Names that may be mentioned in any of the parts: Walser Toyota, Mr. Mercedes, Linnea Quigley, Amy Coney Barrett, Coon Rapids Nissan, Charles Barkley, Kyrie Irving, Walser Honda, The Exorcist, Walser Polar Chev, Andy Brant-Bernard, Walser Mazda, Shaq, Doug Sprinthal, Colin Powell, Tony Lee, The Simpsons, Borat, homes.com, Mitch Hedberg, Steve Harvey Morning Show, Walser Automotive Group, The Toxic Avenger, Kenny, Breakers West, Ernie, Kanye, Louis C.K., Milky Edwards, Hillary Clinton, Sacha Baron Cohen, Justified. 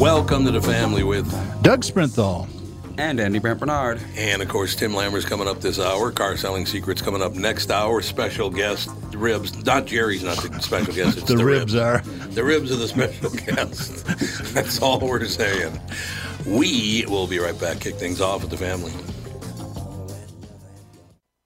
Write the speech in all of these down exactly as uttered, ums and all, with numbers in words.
Welcome to the family with Doug Sprinthal and Andy Brant-Bernard. And, of course, Tim Lammers coming up this hour. Car Selling Secrets coming up next hour. Special guest, Ribs. Not Jerry's not the special guest. It's the, the ribs, ribs are. The Ribs are the special guest. That's all we're saying. We will be right back. Kick things off with the family.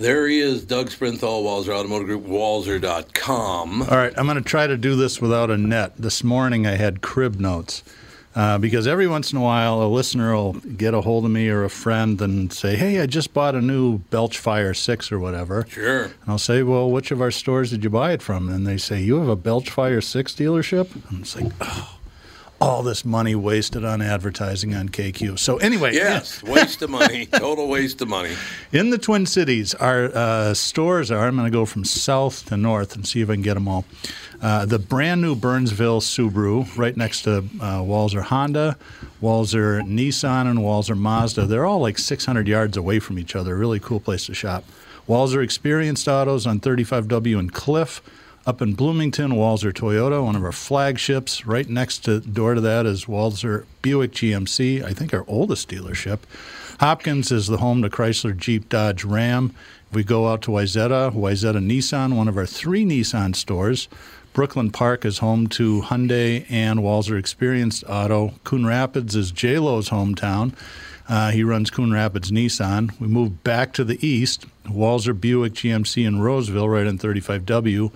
There he is, Doug Sprinthal, Walser Automotive Group, walser dot com. All right, I'm going to try to do this without a net. This morning I had crib notes uh, because every once in a while a listener will get a hold of me or a friend and say, hey, I just bought a new Belch Fire six or whatever. Sure. And I'll say, well, which of our stores did you buy it from? And they say, you have a Belch Fire six dealership? And it's like, oh. All this money wasted on advertising on K Q. So anyway. Yes, waste of money, total waste of money. In the Twin Cities, our uh, stores are, I'm going to go from south to north and see if I can get them all. Uh, the brand new Burnsville Subaru right next to uh, Walser Honda, Walser Nissan, and Walser Mazda. They're all like six hundred yards away from each other. Really cool place to shop. Walser Experienced Autos on thirty-five W and Cliff. Up in Bloomington, Walser Toyota, one of our flagships. Right next to door to that is Walser Buick G M C, I think our oldest dealership. Hopkins is the home to Chrysler, Jeep, Dodge, Ram. We go out to Wayzata, Wayzata Nissan, one of our three Nissan stores. Brooklyn Park is home to Hyundai and Walser Experienced Auto. Coon Rapids is J-Lo's hometown. Uh, he runs Coon Rapids Nissan. We move back to the east, Walser Buick G M C in Roseville, right in thirty-five W.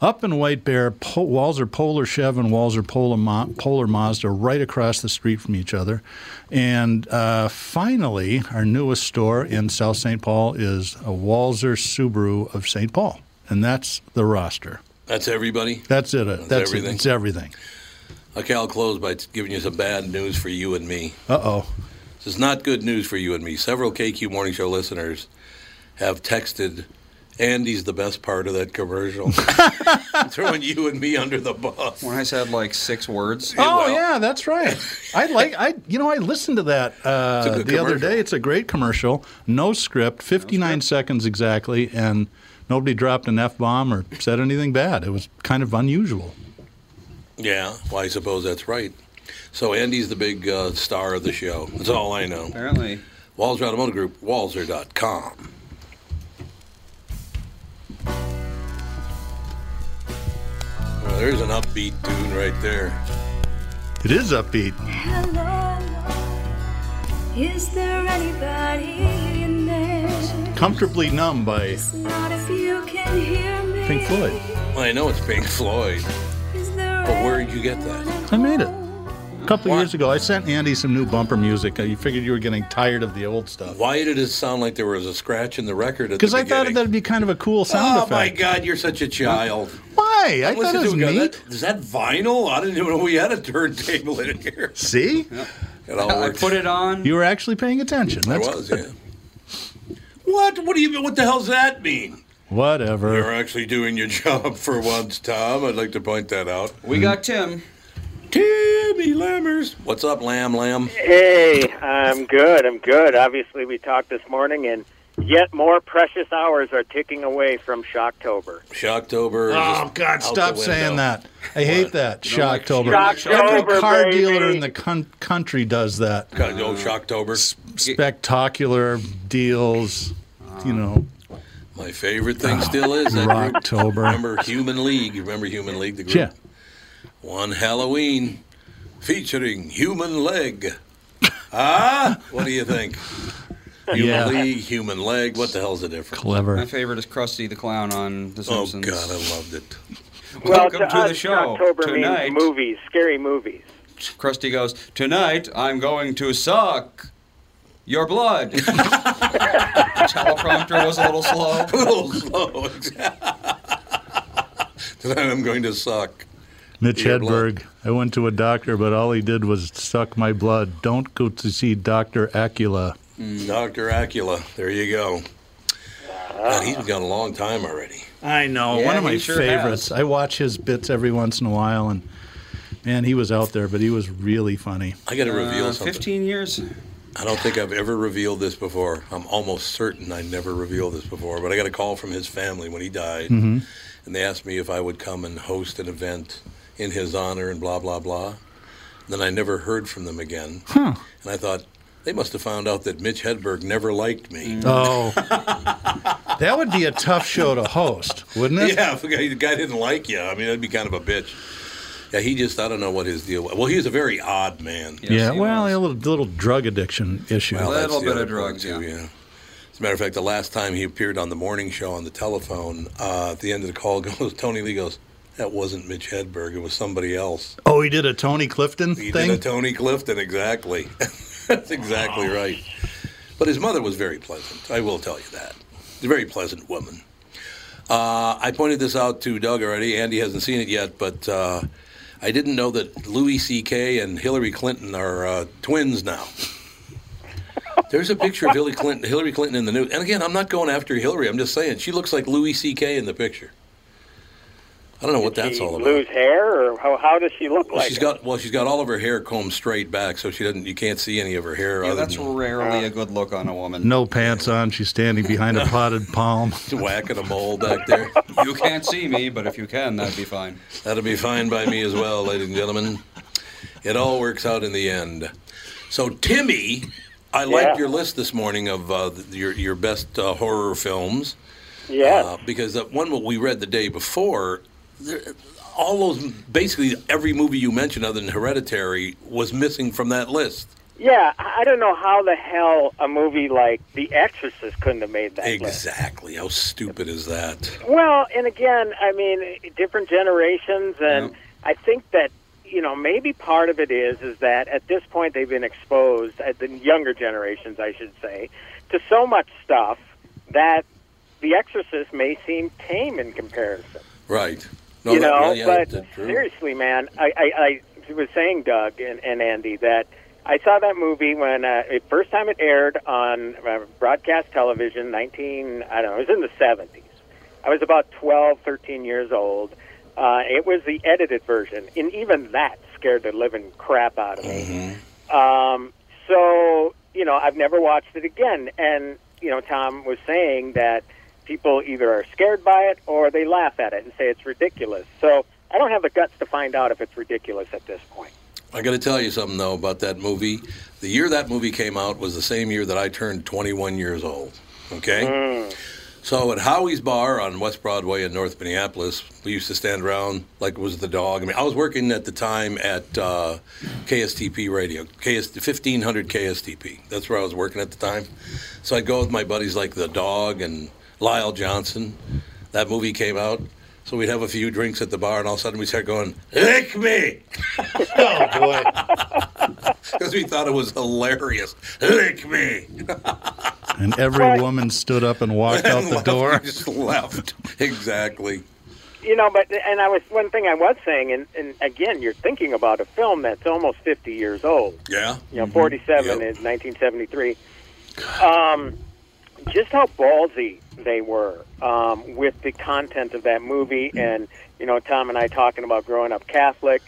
Up in White Bear, po- Walser Polar Chev and Walser Polar, Ma- Polar Mazda right across the street from each other. And uh, finally, our newest store in South Saint Paul is a Walser Subaru of Saint Paul. And that's the roster. That's everybody? That's it. That's, that's everything. It. It's everything. Okay, I'll close by giving you some bad news for you and me. Uh-oh. This is not good news for you and me. Several K Q Morning Show listeners have texted Andy's the best part of that commercial. Throwing you and me under the bus. When I said like six words. Oh, well. Yeah, that's right. I like I you know I listened to that uh, the commercial. Other day. It's a great commercial. No script, fifty-nine no script. seconds exactly, and nobody dropped an F-bomb or said anything bad. It was kind of unusual. Yeah, well, I suppose that's right. So Andy's the big uh, star of the show. That's all I know. Apparently. Walser Automotive Group, walser dot com. Well, there's an upbeat tune right there. It is upbeat. Hello, is there anybody in there? Comfortably Numb by it's not if you can hear me. Pink Floyd. Well, I know it's Pink Floyd, but where did you get that? I made it. A couple of years ago, I sent Andy some new bumper music. You figured you were getting tired of the old stuff. Why did it sound like there was a scratch in the record at the beginning? Because I thought that would be kind of a cool sound effect. Oh, my God, you're such a child. Why? I thought it was neat. Is that vinyl? I didn't even know we had a turntable in here. See? Yeah. It all worked. I put it on. You were actually paying attention. That's I was, good. Yeah. What? What do you? What the hell does that mean? Whatever. You're actually doing your job for once, Tom. I'd like to point that out. We mm. got Tim. Timmy Lammers. What's up, Lamb Lamb? Hey, I'm good. I'm good. Obviously, we talked this morning, and yet more precious hours are ticking away from Shocktober. Shocktober. Oh, God, stop saying that. I hate what? That. Shocktober. Shocktober. Every car baby. Dealer in the con- country does that. God, oh, Shocktober. S- spectacular deals, oh. You know. My favorite thing oh. still is that Rocktober. Remember Human League? Remember Human League, the group? Yeah. One Halloween, featuring Human Leg. Ah, what do you think? Human yeah. League, Human Leg, what the hell's the difference? Clever. My favorite is Krusty the Clown on The Simpsons. Oh, God, I loved it. Well, welcome to, to us, the show October tonight. Means movies, scary movies. Krusty goes, tonight I'm going to suck your blood. The teleprompter was a little slow. A little slow. Tonight I'm going to suck. Mitch Hedberg, I went to a doctor, but all he did was suck my blood. Don't go to see Doctor Acula. Mm. Doctor Acula, there you go. God, he's got a long time already. I know, yeah, one of my sure favorites. Has. I watch his bits every once in a while, and man, he was out there, but he was really funny. I got to reveal uh, something. fifteen years? I don't think I've ever revealed this before. I'm almost certain I never revealed this before, but I got a call from his family when he died, mm-hmm. and they asked me if I would come and host an event in his honor and blah, blah, blah. Then I never heard from them again. Huh. And I thought, they must have found out that Mitch Hedberg never liked me. Oh. That would be a tough show to host, wouldn't it? Yeah, if the guy, the guy didn't like you, I mean, that'd be kind of a bitch. Yeah, he just, I don't know what his deal was. Well, he was a very odd man. Yes, yeah, he well, was. a little, little drug addiction issue. Well, a little bit of drugs, too, yeah. yeah. As a matter of fact, the last time he appeared on the morning show on the telephone, uh, at the end of the call, goes Tony Lee goes, that wasn't Mitch Hedberg. It was somebody else. Oh, he did a Tony Clifton he thing? He did a Tony Clifton, exactly. That's exactly wow. right. But his mother was very pleasant. I will tell you that. She's a very pleasant woman. Uh, I pointed this out to Doug already. Andy hasn't seen it yet, but uh, I didn't know that Louis C K and Hillary Clinton are uh, twins now. There's a picture of Hillary Clinton, Hillary Clinton in the news. And again, I'm not going after Hillary. I'm just saying she looks like Louis C K in the picture. I don't know what that's all about. Lose hair, or how, how does she look well, like? She's got well, she's got all of her hair combed straight back, so she doesn't. You can't see any of her hair. Yeah, that's than, rarely uh, a good look on a woman. No pants on. She's standing behind a potted palm. She's whacking a mole back there. You can't see me, but if you can, that'd be fine. That'd be fine by me as well, ladies and gentlemen. It all works out in the end. So Timmy, I yeah. liked your list this morning of uh, your your best uh, horror films. Yeah. Uh, because that one what we read the day before. All those, basically every movie you mentioned other than Hereditary was missing from that list. Yeah, I don't know how the hell a movie like The Exorcist couldn't have made that exactly. list. Exactly. How stupid is that? Well, and again, I mean, different generations, and yeah. I think that, you know, maybe part of it is, is that at this point they've been exposed, at the younger generations, I should say, to so much stuff that The Exorcist may seem tame in comparison. Right. No, you that, know, yeah, but that, seriously, man, I, I, I was saying, Doug and, and Andy, that I saw that movie when uh, the first time it aired on uh, broadcast television, nineteen, I don't know, it was in the seventies. I was about twelve, thirteen years old. Uh, it was the edited version, and even that scared the living crap out of me. Mm-hmm. Um, so, you know, I've never watched it again, and, you know, Tom was saying that people either are scared by it or they laugh at it and say it's ridiculous. So I don't have the guts to find out if it's ridiculous at this point. I got to tell you something, though, about that movie. The year that movie came out was the same year that I turned twenty-one years old, okay? Mm. So at Howie's Bar on West Broadway in North Minneapolis, we used to stand around like it was the dog. I mean, I was working at the time at uh, K S T P Radio, K S- fifteen hundred K S T P. That's where I was working at the time. So I'd go with my buddies like the dog and Lyle Johnson. That movie came out, so we'd have a few drinks at the bar, and all of a sudden we'd start going, lick me! Oh, boy. Because we thought it was hilarious. Lick me! And every but, woman stood up and walked and out the left, door. Just left. Exactly. You know, but, and I was, one thing I was saying, and, and again, you're thinking about a film that's almost fifty years old. Yeah. You know, mm-hmm. forty-seven yep. is nineteen seventy-three. Um, just how ballsy they were um, with the content of that movie. And, you know, Tom and I talking about growing up Catholic,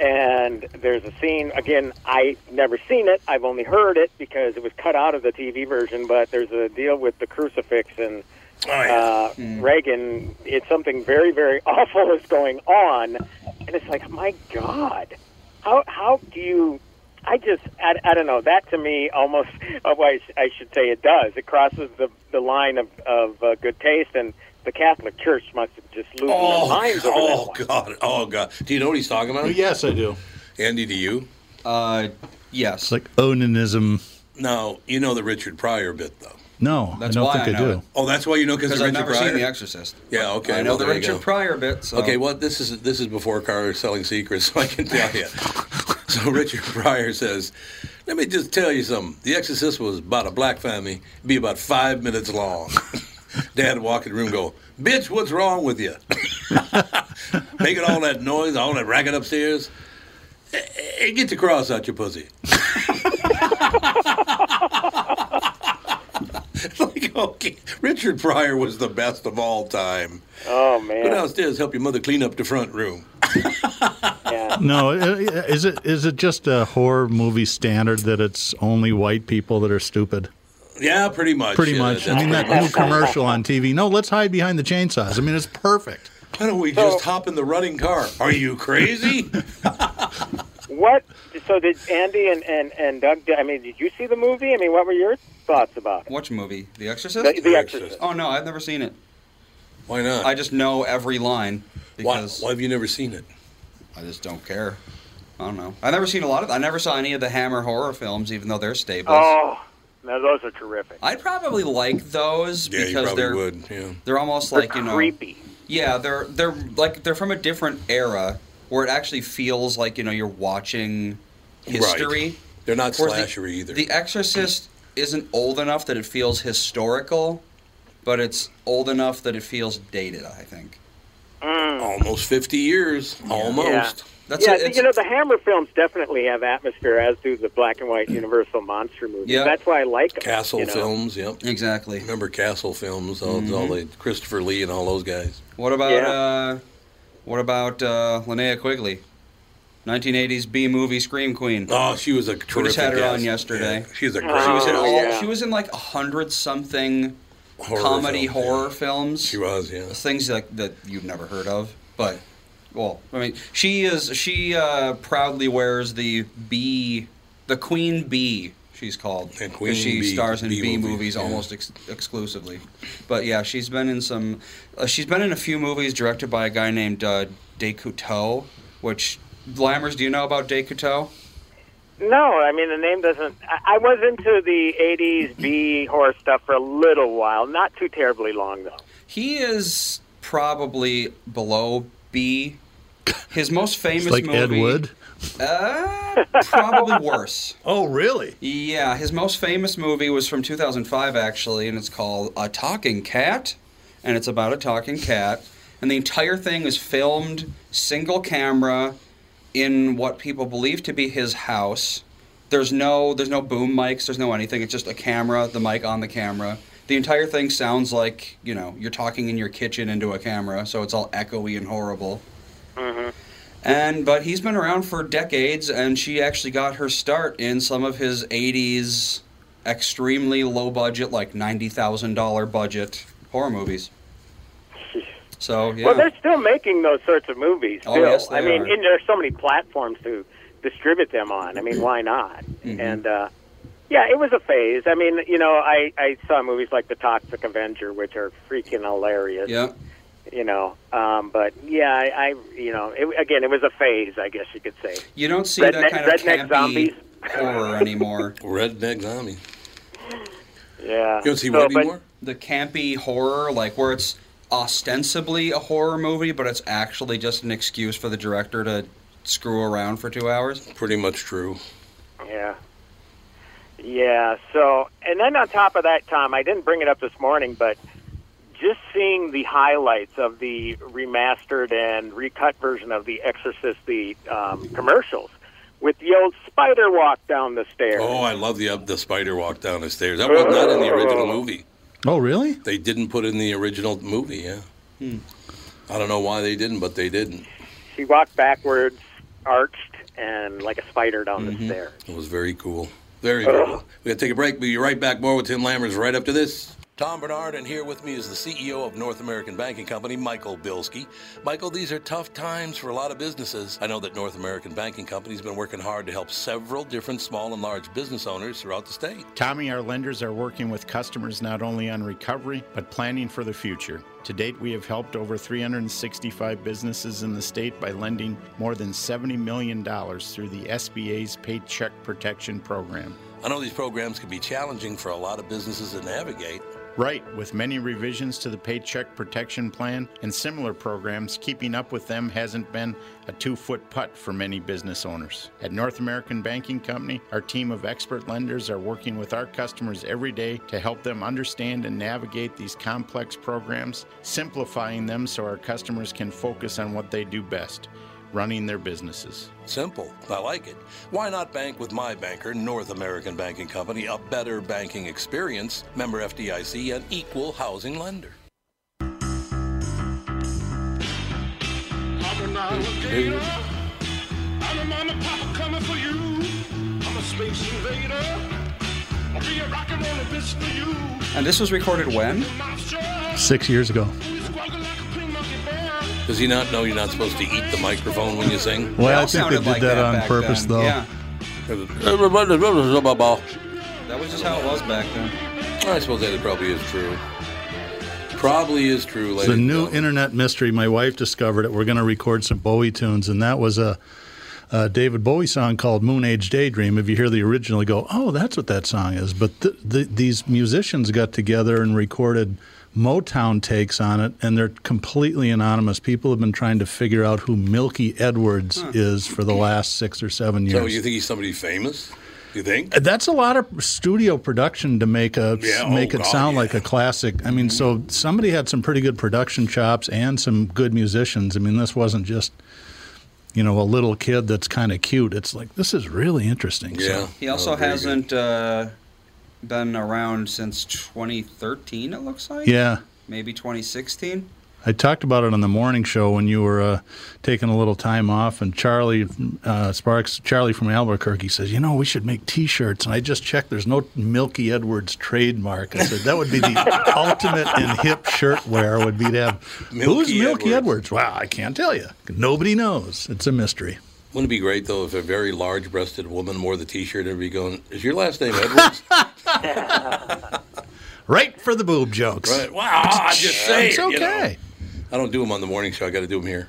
and there's a scene, again, I've never seen it, I've only heard it because it was cut out of the T V version, but there's a deal with the crucifix and oh, yeah. uh, mm. Reagan. It's something very, very awful is going on, and it's like, my God, how how do you... I just, I, I don't know, that to me almost, oh, I, I should say it does. It crosses the the line of, of uh, good taste, and the Catholic Church must have just lose oh, their minds over oh, that Oh, God, oh, God. Do you know what he's talking about? Yes, I do. Andy, do you? Uh, Yes. It's like onanism. No, you know the Richard Pryor bit, though. No, that's I don't why think I, know I do. It. Oh, that's why you know because I've Richard never Pryor? seen The Exorcist. Yeah, okay. I know well, the Richard Pryor bit. So. Okay, well, this is this is before Car Selling Secrets, so I can tell you. So Richard Pryor says, "Let me just tell you something. The Exorcist was about a black family. It'd be about five minutes long." Dad would walk in the room, and go, "Bitch, what's wrong with you? Making all that noise, all that racket upstairs. Hey, get the cross out your pussy." It's like, okay, Richard Pryor was the best of all time. Oh, man. Go downstairs, help your mother clean up the front room. Yeah. No, is it is it just a horror movie standard that it's only white people that are stupid? Yeah, pretty much. Pretty yeah, much. I mean, that new commercial on T V, no, let's hide behind the chainsaws. I mean, it's perfect. Why don't we so, just hop in the running car? Are you crazy? What? So did Andy and, and, and Doug, I mean, did you see the movie? I mean, what were your thoughts about it? Which movie? The Exorcist? The, the, the Exorcist. Exorcist. Oh, no, I've never seen it. Why not? I just know every line. Because why, why have you never seen it? I just don't care. I don't know. I've never seen a lot of I never saw any of the Hammer horror films, even though they're staples. Oh, now those are terrific. I'd probably like those yeah, because they're would, yeah. they're almost they're like, you know, creepy. Yeah, they're they're like they're from a different era where it actually feels like, you know, you're watching history. Right. They're not slashery either. The Exorcist isn't old enough that it feels historical, but it's old enough that it feels dated, I think. Mm. Almost fifty years. Yeah. Almost. Yeah. That's yeah, a, you know, the Hammer films definitely have atmosphere, as do the black and white Universal monster movies. Yep. That's why I like them. Castle you know? films, yep. Exactly. Remember Castle films, all, mm-hmm. all the Christopher Lee and all those guys. What about yeah. uh, what about uh, Linnea Quigley? nineteen eighties B-movie Scream Queen. Oh, she was a terrific We just had her guest. on yesterday. Yeah. She's a great oh, she, was all, yeah. she was in like one hundred something horror comedy film, horror yeah. films. She was, yeah. Things like that you've never heard of, but... Well, I mean, she is. She uh, proudly wears the bee, the Queen Bee. She's called. And Queen she bee, stars in bee, bee movies, movies yeah. almost ex- exclusively. But yeah, she's been in some. Uh, she's been in a few movies directed by a guy named uh, Descoteaux. Which Lammers, do you know about Descoteaux? No, I mean the name doesn't. I, I was into the eighties bee horror stuff for a little while, not too terribly long though. He is probably below B. His most famous like movie... Like Ed Wood? Uh, probably worse. Oh, really? Yeah, his most famous movie was from two thousand five, actually, and it's called A Talking Cat, and it's about a talking cat, and the entire thing is filmed single camera in what people believe to be his house. There's no, there's no boom mics, there's no anything, it's just a camera, the mic on the camera. The entire thing sounds like, you know, you're talking in your kitchen into a camera, so it's all echoey and horrible. Mm-hmm. And but he's been around for decades, and she actually got her start in some of his eighties extremely low budget, like ninety thousand dollars budget horror movies. So yeah. Well, they're still making those sorts of movies. Still. Oh, yes, they I mean, and there's so many platforms to distribute them on. I mean, why not? Mm-hmm. And uh, yeah, it was a phase. I mean, you know, I, I saw movies like The Toxic Avenger, which are freaking hilarious. Yeah. You know, um, but yeah, I, I you know, it, again, it was a phase, I guess you could say. You don't see redneck, that kind of redneck zombies horror anymore. Redneck zombie. Yeah. You don't see so, what anymore? The campy horror, like where it's ostensibly a horror movie, but it's actually just an excuse for the director to screw around for two hours. Pretty much true. Yeah. Yeah. So, and then on top of that, Tom, I didn't bring it up this morning, but. Just seeing the highlights of the remastered and recut version of The Exorcist, the um, commercials, with the old spider walk down the stairs. Oh, I love the uh, the spider walk down the stairs. That was oh. not in the original movie. Oh, really? They didn't put it in the original movie, yeah. Hmm. I don't know why they didn't, but they didn't. She walked backwards, arched, and like a spider down mm-hmm. the stairs. It was very cool. Very oh. cool. We're going to take a break. We'll be right back. More with Tim Lammers right after this. Tom Bernard, and here with me is the C E O of North American Banking Company, Michael Bilski. Michael, these are tough times for a lot of businesses. I know that North American Banking Company has been working hard to help several different small and large business owners throughout the state. Tommy, our lenders are working with customers not only on recovery, but planning for the future. To date, we have helped over three hundred sixty-five businesses in the state by lending more than seventy million dollars through the S B A's Paycheck Protection Program. I know these programs can be challenging for a lot of businesses to navigate. Right, with many revisions to the Paycheck Protection Plan and similar programs, keeping up with them hasn't been a two-foot putt for many business owners. At North American Banking Company, our team of expert lenders are working with our customers every day to help them understand and navigate these complex programs, simplifying them so our customers can focus on what they do best, running their businesses. Simple. I like it. Why not bank with my banker, North American Banking Company, a better banking experience, member F D I C, an equal housing lender. I'm an alligator. I'm a mama, papa coming for you. I'm a space invader. I'll be a rock and roll bitch for you. And this was recorded when? Six years ago. Does he not know you're not supposed to eat the microphone when you sing? Well, I think they did like that, that on purpose, then. Though. Yeah. That was just how it was back then. I suppose that probably is true. Probably is true. It's a new internet mystery. My wife discovered it. We're going to record some Bowie tunes, and that was a, a David Bowie song called Moon Age Daydream. If you hear the original, you go, oh, that's what that song is. But th- th- these musicians got together and recorded Motown takes on it, and they're completely anonymous. People have been trying to figure out who Milky Edwards huh. is for the last six or seven years. So you think he's somebody famous? You think? That's a lot of studio production to make a yeah, make oh it God, sound yeah. like a classic. I mean, so somebody had some pretty good production chops and some good musicians. I mean, this wasn't just, you know, a little kid that's kind of cute. It's like, this is really interesting. Yeah. So. He also oh, hasn't... Uh, been around since twenty thirteen, it looks like. Yeah. Maybe twenty sixteen. I talked about it on the morning show when you were uh, taking a little time off, and Charlie uh, Sparks, Charlie from Albuquerque, says, you know, we should make T-shirts. And I just checked. There's no Milky Edwards trademark. I said, that would be the ultimate in hip shirt wear would be to have, Milky who's Milky Edwards? Edwards? Wow, I can't tell you. Nobody knows. It's a mystery. Wouldn't it be great, though, if a very large-breasted woman wore the T-shirt and be going, is your last name Edwards? Right for the boob jokes. Right. Wow, I just say it's okay. You know, I don't do them on the morning show. I got to do them here.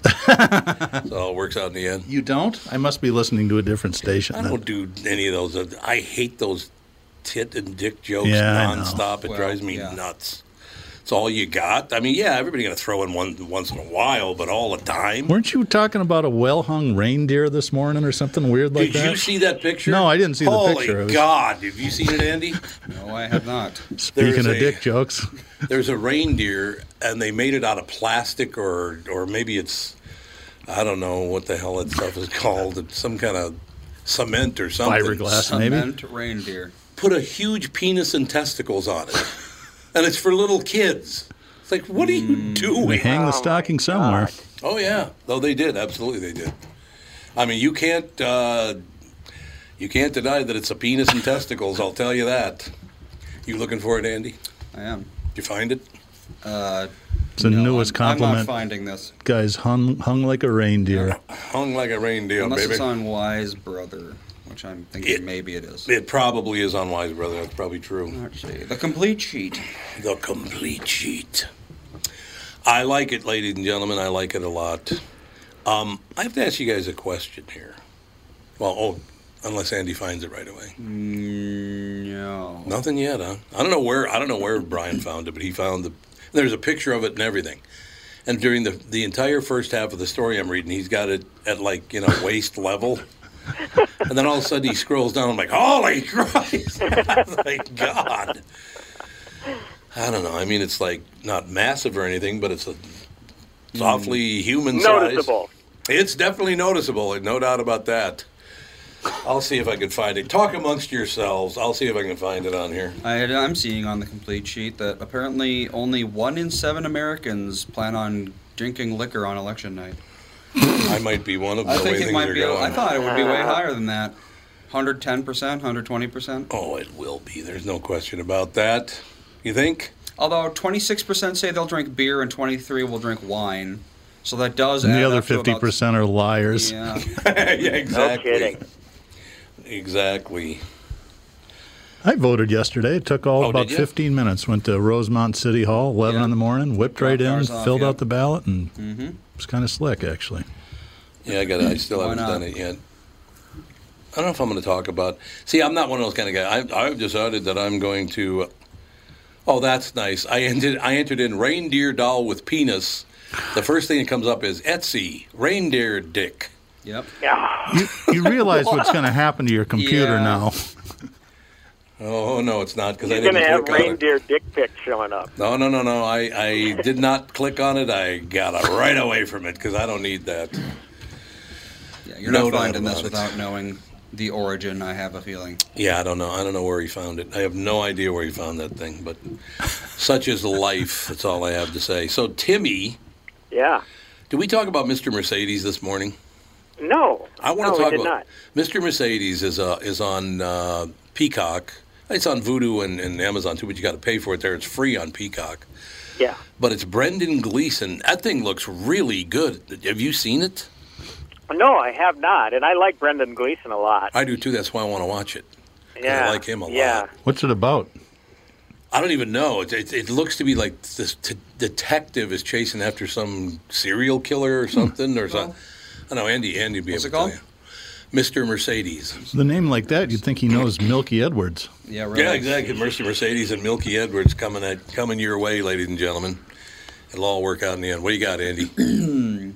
So it works out in the end. You don't? I must be listening to a different station. I then. don't do any of those. I hate those tit and dick jokes yeah, nonstop. It well, drives me yeah. nuts. It's all you got. I mean, yeah, everybody's going to throw in one once in a while, but all the time. Weren't you talking about a well-hung reindeer this morning or something weird like that? Did you see that picture? No, I didn't see the picture. Holy God. Have you seen it, Andy? No, I have not. Speaking of dick jokes. There's a reindeer, and they made it out of plastic or, or maybe it's, I don't know what the hell that stuff is called. It's some kind of cement or something. Fiberglass, maybe? Cement reindeer. Put a huge penis and testicles on it. And it's for little kids. It's like, what are you doing? They hang the stocking somewhere. Oh, yeah. Oh, they did. Absolutely, they did. I mean, you can't uh, you can't deny that it's a penis and testicles. I'll tell you that. You looking for it, Andy? I am. Did you find it? Uh, it's the no, newest compliment. I'm not finding this. Guys, hung hung like a reindeer. Yeah. Hung like a reindeer, Unless baby. Unless it's on Wise Brother. Which I'm thinking it, maybe it is. It probably is on Wise Brother. That's probably true. Actually, the complete sheet. The complete sheet. I like it, ladies and gentlemen. I like it a lot. Um, I have to ask you guys a question here. Well, oh, unless Andy finds it right away. No. Nothing yet, huh? I don't know where. I don't know where Brian found it, but he found the. There's a picture of it and everything. And during the the entire first half of the story I'm reading, he's got it at like you know waist level. And then all of a sudden he scrolls down. I'm like, holy Christ! Like, God. I don't know. I mean, it's like not massive or anything, but it's a it's awfully human size. Noticeable. It's definitely noticeable. No doubt about that. I'll see if I can find it. Talk amongst yourselves. I'll see if I can find it on here. I, I'm seeing on the complete sheet that apparently only one in seven Americans plan on drinking liquor on election night. I might be one of the I think way it things might are be, going. I thought it would be way higher than that. one hundred ten percent, one hundred twenty percent. Oh, it will be. There's no question about that. You think? Although twenty-six percent say they'll drink beer and twenty-three percent will drink wine. So that does and add up to the other fifty percent about... are liars. Yeah, yeah exactly. No kidding. Exactly. I voted yesterday. It took all oh, about fifteen minutes. Went to Rosemont City Hall, eleven yeah. in the morning, whipped right in, off, filled yeah. out the ballot, and mm-hmm. it was kind of slick, actually. Yeah, I got. I still haven't done it yet. I don't know if I'm going to talk about... See, I'm not one of those kind of guys. I, I've decided that I'm going to... Oh, that's nice. I entered, I entered in reindeer doll with penis. The first thing that comes up is Etsy, reindeer dick. Yep. Yeah. You, you realize what's going to happen to your computer yeah. now. Oh, no, it's not. Because I didn't click on it. You're going to have reindeer dick pics showing up. No, no, no, no. I, I did not click on it. I got it right away from it because I don't need that. Yeah, you're no not finding this without it. knowing the origin, I have a feeling. Yeah, I don't know. I don't know where he found it. I have no idea where he found that thing, but such is life. That's all I have to say. So, Timmy. Yeah. Did we talk about Mister Mercedes this morning? No. I want no, to talk we did about not. Mister Mercedes is uh, is on uh, Peacock. It's on Vudu and, and Amazon too, but you got to pay for it there. It's free on Peacock. Yeah. But it's Brendan Gleeson. That thing looks really good. Have you seen it? No, I have not, and I like Brendan Gleeson a lot. I do too. That's why I want to watch it. Yeah. I like him a yeah. lot. What's it about? I don't even know. It, it, it looks to be like this t- detective is chasing after some serial killer or something, or something. I know Andy. Andy would be What's able to tell you. Mister Mercedes. The name like that, you'd think he knows Milky Edwards. Yeah, right. Yeah, exactly. Mister Mercedes and Milky Edwards coming at coming your way, ladies and gentlemen. It'll all work out in the end. What do you got, Andy?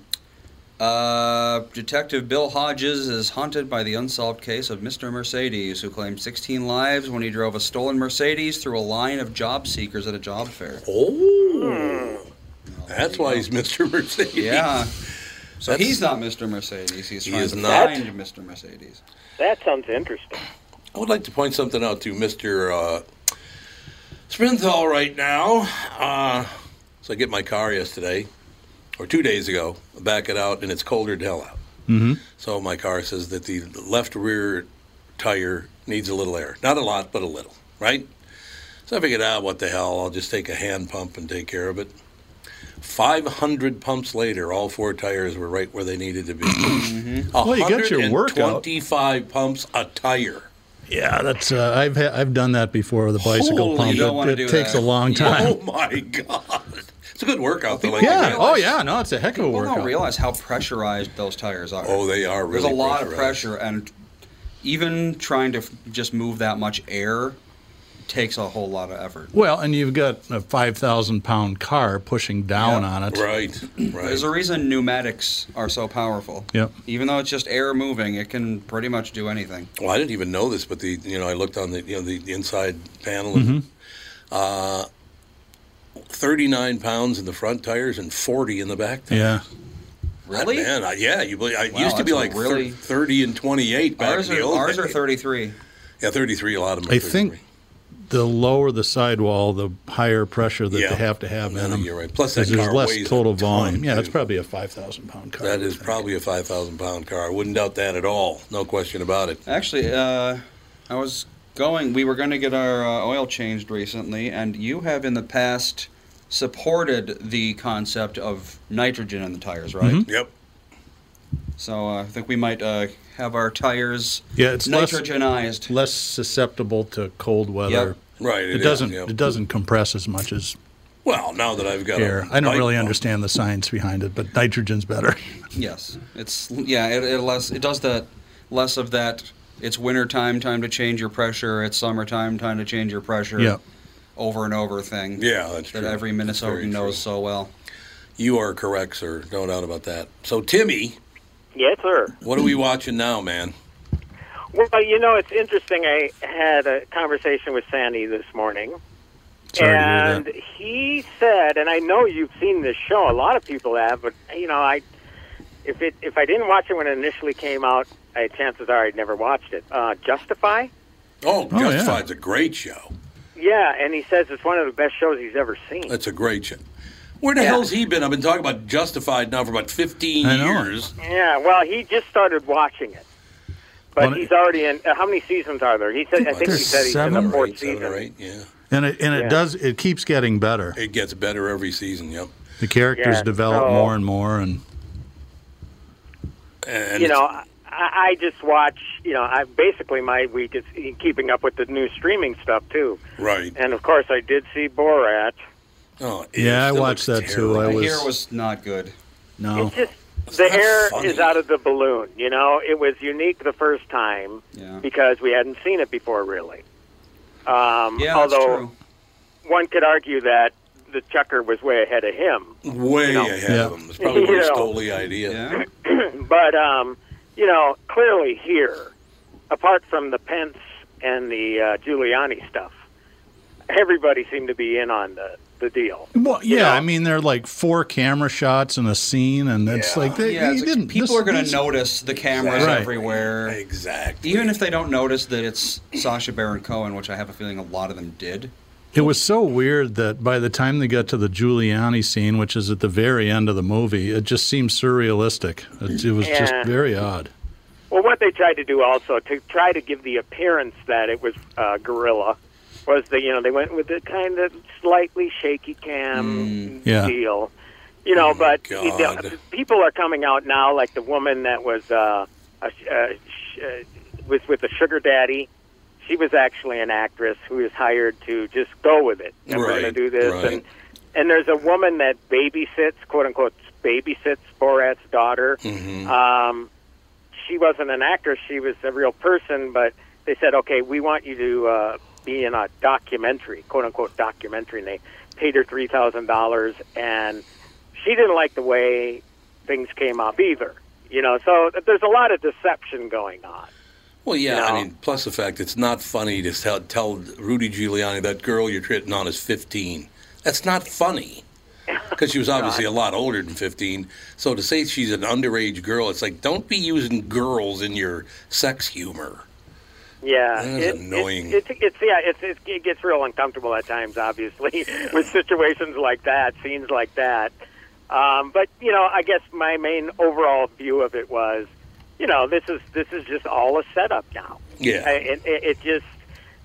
Uh, Detective Bill Hodges is haunted by the unsolved case of Mister Mercedes, who claimed sixteen lives when he drove a stolen Mercedes through a line of job seekers at a job fair. Oh, well, that's why go. he's Mister Mercedes. Yeah. So that's, he's not Mister Mercedes. He's trying he is to not. find Mister Mercedes. That sounds interesting. I would like to point something out to Mister Uh, Sprinthal right now. Uh, so I get my car yesterday. Or two days ago, back it out, and it's colder than hell out. Mm-hmm. So my car says that the left rear tire needs a little air. Not a lot, but a little, right? So I figured out, ah, what the hell, I'll just take a hand pump and take care of it. five hundred pumps later, all four tires were right where they needed to be. Mm-hmm. Well, you got your workout. one hundred twenty-five pumps a tire. Yeah, that's uh, I've ha- I've done that before with a bicycle Holy pump. You don't want to do that. It takes a long time. Oh, my God. It's a good workout, though. Like yeah. Oh, yeah. No, it's a heck of a workout. People don't realize how pressurized those tires are. Oh, they are really There's a lot of pressure, and even trying to f- just move that much air takes a whole lot of effort. Well, and you've got a five thousand pound car pushing down yep. on it. Right, right. There's a reason pneumatics are so powerful. Yep. Even though it's just air moving, it can pretty much do anything. Well, I didn't even know this, but the you know I looked on the you know the, the inside panel and... Mm-hmm. Uh, thirty-nine pounds in the front tires and forty in the back tires. Yeah. Really? Oh, man, I, yeah. You believe? I wow, used to be like really... thirty and twenty-eight back ours in the are, old Ours day. Are thirty-three. Yeah, thirty-three. A lot of them. Are I think the lower the sidewall, the higher pressure that yeah. they have to have no, in them. You're right. Plus, that car there's less weighs total volume. Ton, yeah, it's probably a five thousand pound car. That is probably a five thousand pound car. I wouldn't doubt that at all. No question about it. Actually, uh, I was going. We were going to get our uh, oil changed recently, and you have in the past supported the concept of nitrogen in the tires, right? Mm-hmm. Yep. So uh, I think we might uh, have our tires yeah, it's nitrogenized, less, less susceptible to cold weather. Yep. Right. It, it is, doesn't. Yep. It doesn't compress as much as. Well, now that I've got air, I don't really pump. understand the science behind it, but nitrogen's better. Yes, it's yeah. It, it less. It does that. Less of that. It's wintertime, time to change your pressure. It's summertime, time to change your pressure. Yeah. Over and over thing. Yeah, that's that true. That every Minnesotan knows so well. You are correct, sir. No doubt about that. So, Timmy. Yes, sir. What are we watching now, man? Well, you know, it's interesting. I had a conversation with Sandy this morning. Sorry and to hear that. He said, and I know you've seen this show. A lot of people have, but, you know, I if it if I didn't watch it when it initially came out, I, chances are I'd never watched it. Uh, Justify? Oh, oh Justify's yeah. a great show. Yeah, and he says it's one of the best shows he's ever seen. That's a great show. Where the yeah. hell's he been? I've been talking about Justified now for about fifteen I years. Know. Yeah, well, he just started watching it. But well, he's already in... Uh, how many seasons are there? He said. I think he said he's in the fourth season. Seven or eight, yeah. And it and it yeah. does it keeps getting better. It gets better every season. Yep. The characters yeah, develop so, more and more, and, and you know, I, I just watch. You know, I basically my week is keeping up with the new streaming stuff too. Right. And of course, I did see Borat. Oh yeah, I watched that terrible. too. I was, the air was not good. No, it's just it's the air funny. is out of the balloon. You know, it was unique the first time yeah. because we hadn't seen it before, really. Um, yeah, although that's true. One could argue that the Chucker was way ahead of him. Way you know? ahead yeah. of him. It's probably where he stole the idea. Yeah. But, um, you know, clearly here, apart from the Pence and the uh, Giuliani stuff, everybody seemed to be in on the, the deal. Well, yeah, you know? I mean, there are like four camera shots in a scene, and it's yeah. like they, yeah, they it's didn't. Like people this, are going to notice the cameras right. everywhere. Exactly. Even if they don't notice that it's Sacha Baron Cohen, which I have a feeling a lot of them did. It was so weird that by the time they got to the Giuliani scene, which is at the very end of the movie, it just seemed surrealistic. It, it was yeah. just very odd. Well, what they tried to do also, to try to give the appearance that it was uh, guerrilla, was that, you know, they went with the kind of slightly shaky cam mm, yeah. deal. You know, oh but you know, people are coming out now, like the woman that was, uh, a, a, a, was with the sugar daddy. She was actually an actress who was hired to just go with it. I'm right, going to do this. Right. And and there's a woman that babysits, quote-unquote, babysits Borat's daughter. Mm-hmm. Um, she wasn't an actress. She was a real person, but they said, okay, we want you to uh, be in a documentary, quote-unquote documentary, and they paid her three thousand dollars, and she didn't like the way things came up either. You know, so there's a lot of deception going on. Well, yeah, no. I mean, plus the fact it's not funny to tell, tell Rudy Giuliani that girl you're hitting on is fifteen. That's not funny, because she was obviously a lot older than fifteen. So to say she's an underage girl, it's like, don't be using girls in your sex humor. Yeah, it's it, annoying. It, it, it's yeah, it's, it's, it gets real uncomfortable at times, obviously, yeah. with situations like that, scenes like that. Um, but, you know, I guess my main overall view of it was, you know, this is this is just all a setup now. Yeah. It, it, it just,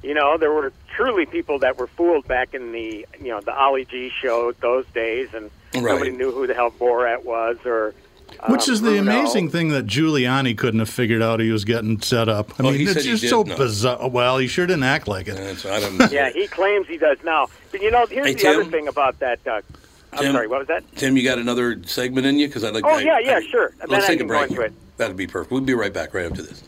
you know, there were truly people that were fooled back in the, you know, the Ollie G show those days, and right. nobody knew who the hell Borat was or um, Which is the amazing thing that Giuliani couldn't have figured out he was getting set up. I well, mean, it's just so know. bizarre. Well, he sure didn't act like it. Yeah, so I don't know. yeah, he claims he does now. But, you know, here's hey, the Tim? other thing about that, Doug. I'm Tim, sorry, what was that? Tim, you got another segment in you? Because I'd like oh, to, yeah, yeah, I, sure. Let's then take I can a break. Go into it. That'd be perfect. We'll be right back right after this.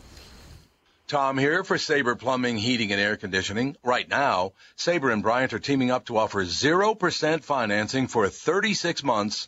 Tom here for Sabre Plumbing, Heating, and Air Conditioning. Right now, Sabre and Bryant are teaming up to offer zero percent financing for thirty-six months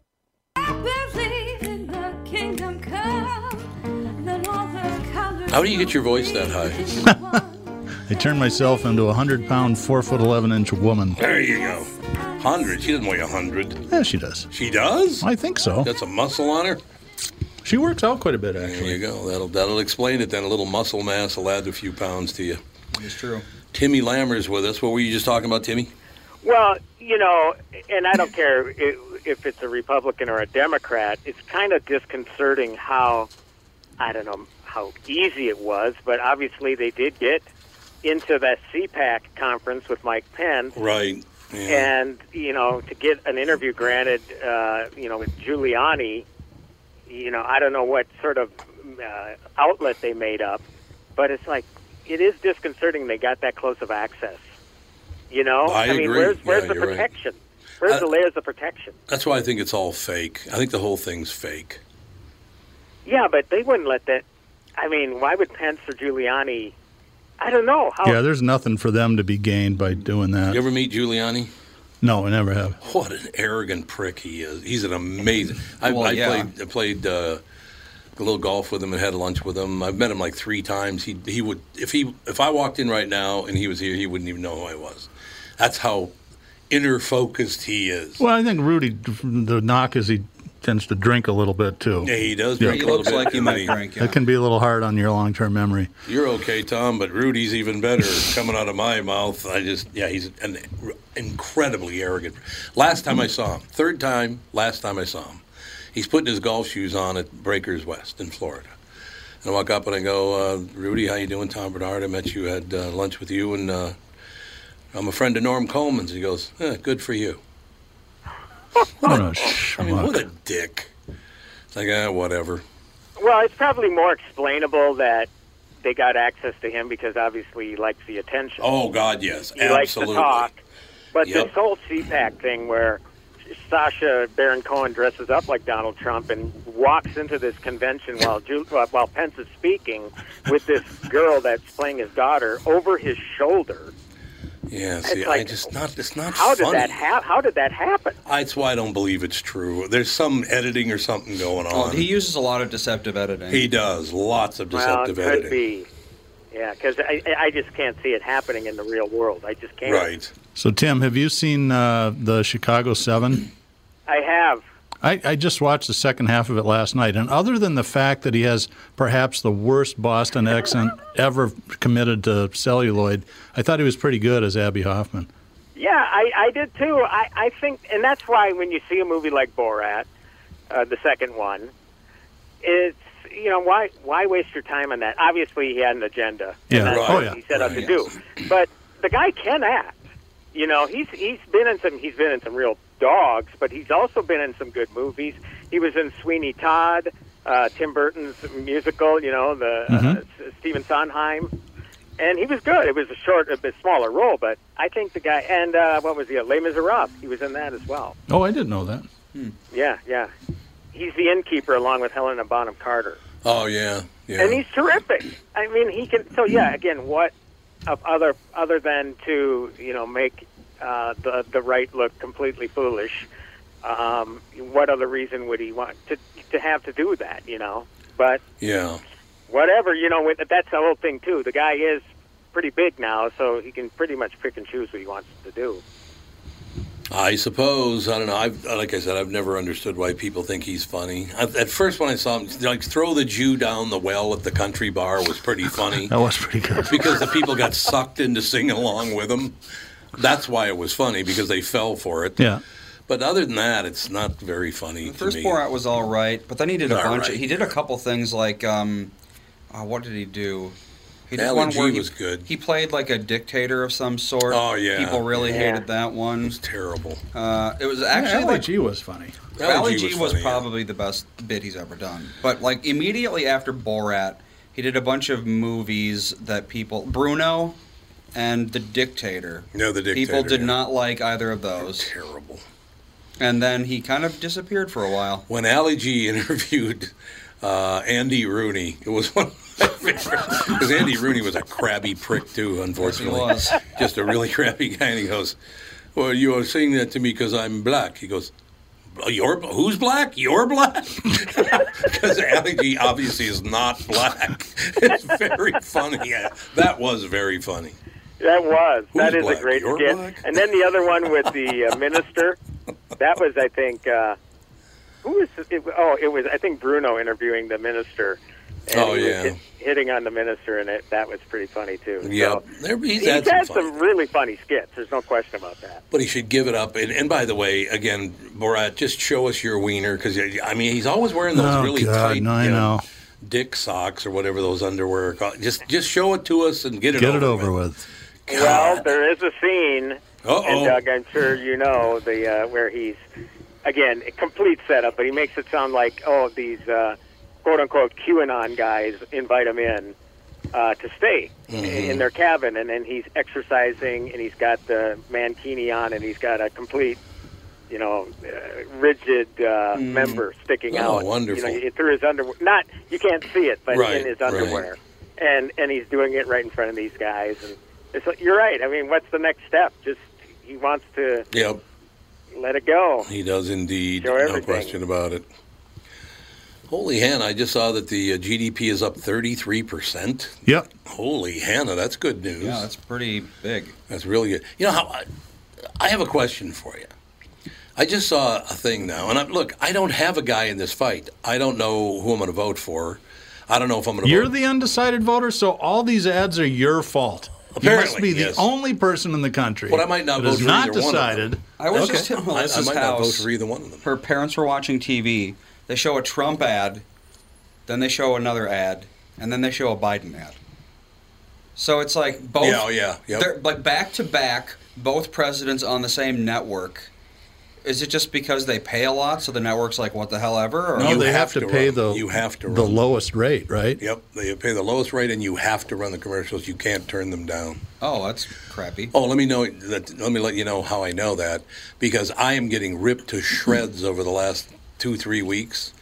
How do you get your voice that high? I turned myself into a hundred-pound, four-foot-eleven-inch woman. There you go. Hundred. She doesn't weigh a hundred. Yeah, she does. She does? I think so. Got some muscle on her? She works out quite a bit, actually. There you go. That'll that'll explain it, then. A little muscle mass will add a few pounds to you. It's true. Timmy Lammers with us. What were you just talking about, Timmy? Well, you know, and I don't care it, if it's a Republican or a Democrat, it's kind of disconcerting how, I don't know how easy it was, but obviously they did get into that C PAC conference with Mike Pence. Right. Yeah. And, you know, to get an interview granted, uh, you know, with Giuliani, you know, I don't know what sort of uh, outlet they made up, but it's like, it is disconcerting they got that close of access. You know, I, I mean, agree. where's, where's yeah, the protection? Right. Where's uh, the layers of protection? That's why I think it's all fake. I think the whole thing's fake. Yeah, but they wouldn't let that. I mean, why would Pence or Giuliani? I don't know. How, yeah, there's nothing for them to be gained by doing that. You ever meet Giuliani? No, I never have. What an arrogant prick he is. He's an amazing. I, well, I yeah. played, I played uh, a little golf with him and had lunch with him. I've met him like three times. He he would if he if I walked in right now and he was here, he wouldn't even know who I was. That's how inner focused he is. Well, I think Rudy, the knock is he tends to drink a little bit too. Yeah, he does. Drink yeah, he looks bit. like he might drink. Yeah. That can be a little hard on your long-term memory. You're okay, Tom, but Rudy's even better coming out of my mouth. I just, yeah, he's an incredibly arrogant. Last time I saw him, third time, last time I saw him, he's putting his golf shoes on at Breakers West in Florida, and I walk up and I go, uh, "Rudy, how you doing? Tom Bernard. I met you, had uh, lunch with you, and uh, I'm a friend of Norm Coleman's." He goes, eh, "Good for you." What a, I mean, what a dick. It's like, eh, whatever. Well, it's probably more explainable that they got access to him because obviously he likes the attention. Oh, God, yes. He absolutely likes to talk. But yep. This whole C PAC thing where Sacha Baron Cohen dresses up like Donald Trump and walks into this convention while Ju- while Pence is speaking with this girl that's playing his daughter over his shoulder. Yeah, see, it's like, I just not. It's not how funny. Did that happen? How did that happen? I, that's why I don't believe it's true. There's some editing or something going on. Oh, he uses a lot of deceptive editing. He does lots of deceptive well, it editing. Could be. Yeah, because I, I just can't see it happening in the real world. I just can't. Right. So, Tim, have you seen uh, the Chicago Seven? I have. I, I just watched the second half of it last night, and other than the fact that he has perhaps the worst Boston accent ever committed to celluloid, I thought he was pretty good as Abby Hoffman. Yeah, I, I did too. I, I think, and that's why when you see a movie like Borat, uh, the second one, it's, you know, why why waste your time on that? Obviously, he had an agenda. Yeah, right. Oh, yeah. He set out right, to yes. do. But the guy can act. You know, he's he's been in some he's been in some real dogs, but he's also been in some good movies. He was in Sweeney Todd, uh, Tim Burton's musical, you know, the mm-hmm. uh, Stephen Sondheim, and he was good. It was a short, a bit smaller role, but I think the guy. And uh, what was he? Les Miserables. He was in that as well. Oh, I didn't know that. Hmm. Yeah, yeah. He's the innkeeper along with Helena Bonham Carter. Oh yeah, yeah. And he's terrific. I mean, he can. So yeah, again, what? Of other other than to, you know, make uh, the the right look completely foolish, um, what other reason would he want to to have to do that? You know, but yeah, whatever. You know, with, that's the whole thing too. The guy is pretty big now, so he can pretty much pick and choose what he wants to do. I suppose. I don't know. I've, like I said, I've never understood why people think he's funny. I, at first, when I saw him, like, throw the Jew down the well at the country bar was pretty funny. That was pretty good. Because the people got sucked into singing along with him. That's why it was funny, because they fell for it. Yeah. But other than that, it's not very funny the to me. The first Borat was all right, but then he did a all bunch. Right. Of, he did a couple things like, um, oh, what did he do? He did one where he, was good. He played like a dictator of some sort. Oh, yeah. People really yeah. hated that one. It was terrible. Uh, it was actually... Yeah, like, G was funny. G was, was funny, probably yeah. the best bit he's ever done. But like immediately after Borat, he did a bunch of movies that people... Bruno and The Dictator. No, The Dictator. People did yeah. not like either of those. They're terrible. And then he kind of disappeared for a while. When Ali G interviewed... Uh, Andy Rooney. It was one of my favorites. Because Andy Rooney was a crabby prick, too, unfortunately. Yes, he was. Just a really crabby guy. And he goes, well, you are saying that to me because I'm black. He goes, You're, who's black? You're black? Because Ali G obviously is not black. It's very funny. Yeah, that was very funny. That was. Who's that is black? A great You're skit. Black? And then the other one with the uh, minister, that was, I think... Uh, Who was it? Oh, it was, I think, Bruno interviewing the minister. And oh, he yeah. was hit, hitting on the minister, and it, that was pretty funny, too. Yeah. So, there, he's had he has some, some really funny skits. There's no question about that. But he should give it up. And, and by the way, again, Borat, just show us your wiener. Because, I mean, he's always wearing those oh, really God, tight no, you know, know. dick socks or whatever those underwear are called. Just, just show it to us and get it get over Get it over with. with. Well, there is a scene, Uh-oh. and Doug, I'm sure you know, the uh, where he's... Again, a complete setup, but he makes it sound like, oh, these uh, quote-unquote QAnon guys invite him in uh, to stay mm-hmm. in their cabin, and then he's exercising, and he's got the mankini on, and he's got a complete you know, uh, rigid uh, mm. member sticking oh, out. Wonderful. You know, through his underwear. Not, you can't see it, but right, in his underwear. Right. And and he's doing it right in front of these guys. And it's like, you're right. I mean, what's the next step? Just he wants to yep. let it go. He does indeed. Show everything. No question about it. Holy Hannah, I just saw that the G D P is up thirty-three percent. Yep. Holy Hannah, that's good news. Yeah, that's pretty big. That's really good. You know, how I, I have a question for you. I just saw a thing now, and I, look, I don't have a guy in this fight. I don't know who I'm going to vote for. I don't know if I'm going to vote. You're the undecided voter, so all these ads are your fault. Apparently, you must be the yes. only person in the country. But I might not vote for not either decided. One of them. I was okay. just in Melissa's I, I might house. Not vote for either one of them. Her parents were watching T V. They show a Trump ad, then they show another ad, and then they show a Biden ad. So it's like both. Yeah, oh yeah, yep. They're like back to back, both presidents on the same network. Is it just because they pay a lot, so the network's like, what the hell ever? Or? No, you they have, have to pay run. the you have to run. the lowest rate, right? Yep, they pay the lowest rate, and you have to run the commercials. You can't turn them down. Oh, that's crappy. Oh, let me know. Let, let me let you know how I know that, because I am getting ripped to shreds over the last two, three weeks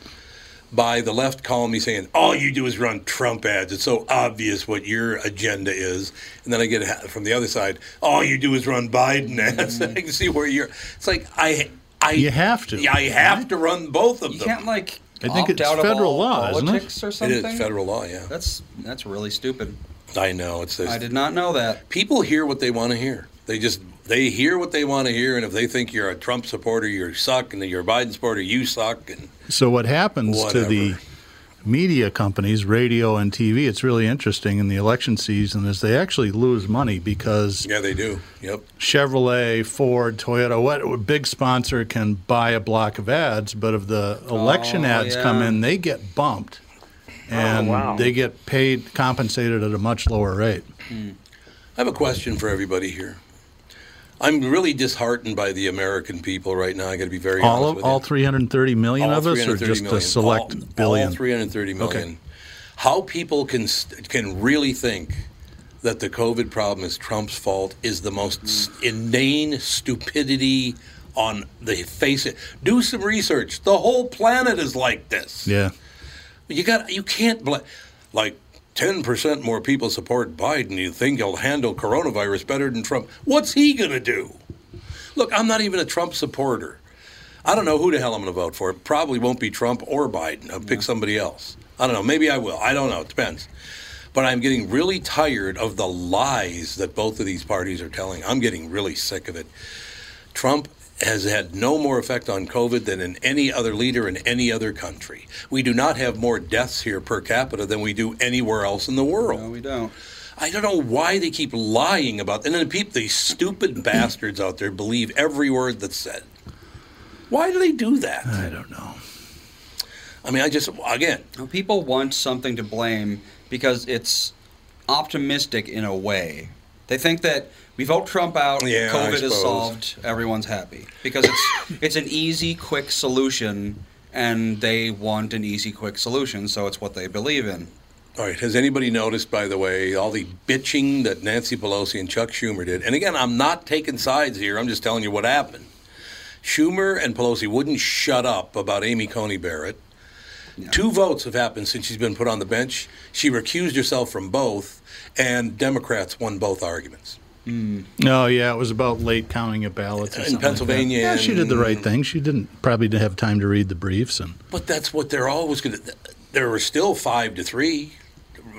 by the left calling me saying, all you do is run Trump ads. It's so obvious what your agenda is. And then I get from the other side, all you do is run Biden ads. Mm-hmm. I can see where you're. It's like, I, I, you have to. Yeah, I have right? to run both of you them. You can't, like, I think it's federal law, isn't it? Or something? It is federal law, yeah. That's that's really stupid. I know. It's this, I did not know that. People hear what they want to hear. They just. They hear what they want to hear, and if they think you're a Trump supporter, you suck, and that you're a Biden supporter, you suck. And so what happens whatever. to the media companies, radio and T V, it's really interesting in the election season, is they actually lose money because yeah, they do. Yep. Chevrolet, Ford, Toyota, what big sponsor can buy a block of ads, but if the election oh, ads yeah. come in, they get bumped, and oh, wow. they get paid, compensated at a much lower rate. Hmm. I have a question for everybody here. I'm really disheartened by the American people right now. I got to be very all honest of, with all you. All three hundred thirty million all of us, or just million? a select all, billion? All three hundred thirty million. Okay. How people can can really think that the COVID problem is Trump's fault is the most mm. inane stupidity on the face of it. Do some research. The whole planet is like this. Yeah. You got. You can't bl- like. ten percent more people support Biden. You think he'll handle coronavirus better than Trump? What's he going to do? Look, I'm not even a Trump supporter. I don't know who the hell I'm going to vote for. It probably won't be Trump or Biden. I'll yeah. pick somebody else. I don't know. Maybe I will. I don't know. It depends. But I'm getting really tired of the lies that both of these parties are telling. I'm getting really sick of it. Trump has had no more effect on COVID than in any other leader in any other country. We do not have more deaths here per capita than we do anywhere else in the world. No, we don't. I don't know why they keep lying about that. And then people, these stupid bastards out there believe every word that's said. Why do they do that? I don't know. I mean, I just, again. People want something to blame because it's optimistic in a way. They think that we vote Trump out, yeah, COVID is solved, everyone's happy. Because it's it's an easy, quick solution, and they want an easy, quick solution, so it's what they believe in. All right, has anybody noticed, by the way, all the bitching that Nancy Pelosi and Chuck Schumer did? And again, I'm not taking sides here, I'm just telling you what happened. Schumer and Pelosi wouldn't shut up about Amy Coney Barrett. No. Two votes have happened since she's been put on the bench. She recused herself from both, and Democrats won both arguments. Mm. No, yeah, it was about late counting of ballots or in something Pennsylvania. Like yeah, she did the right thing. She didn't probably didn't have time to read the briefs, and but that's what they're always going to. There were still five to three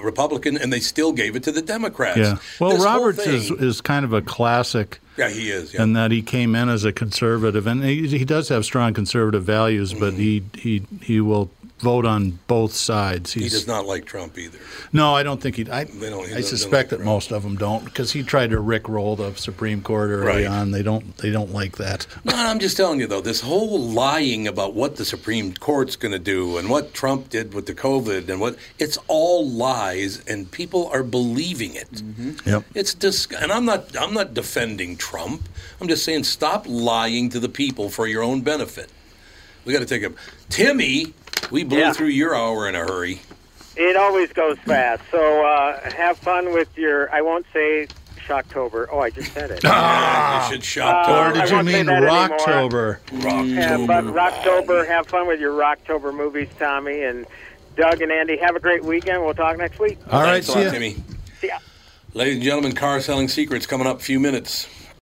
Republican, and they still gave it to the Democrats. Yeah, well, this Roberts thing, is is kind of a classic. Yeah, he is. Yeah. In that he came in as a conservative, and he, he does have strong conservative values, but mm. he he he will vote on both sides. He's, he does not like Trump either. No, I don't think he. I, they don't, he I suspect like that Trump. Most of them don't, because he tried to rickroll the Supreme Court early right. on. They don't. They don't like that. No, I'm just telling you though. This whole lying about what the Supreme Court's going to do and what Trump did with the COVID and what it's all lies, and people are believing it. Mm-hmm. Yep. It's dis- and I'm not. I'm not defending Trump. I'm just saying stop lying to the people for your own benefit. We got to take a Timmy. We blew yeah. through your hour in a hurry. It always goes fast. So uh, have fun with your, I won't say Shocktober. Oh, I just said it. Ah, you should Shocktober. Uh, or did you mean Rocktober? Rocktober. Uh, but Rocktober, have fun with your Rocktober movies, Tommy. And Doug and Andy, have a great weekend. We'll talk next week. All right, see ya. Thanks a lot, Timmy. See ya. Ladies and gentlemen, car selling secrets coming up in a few minutes.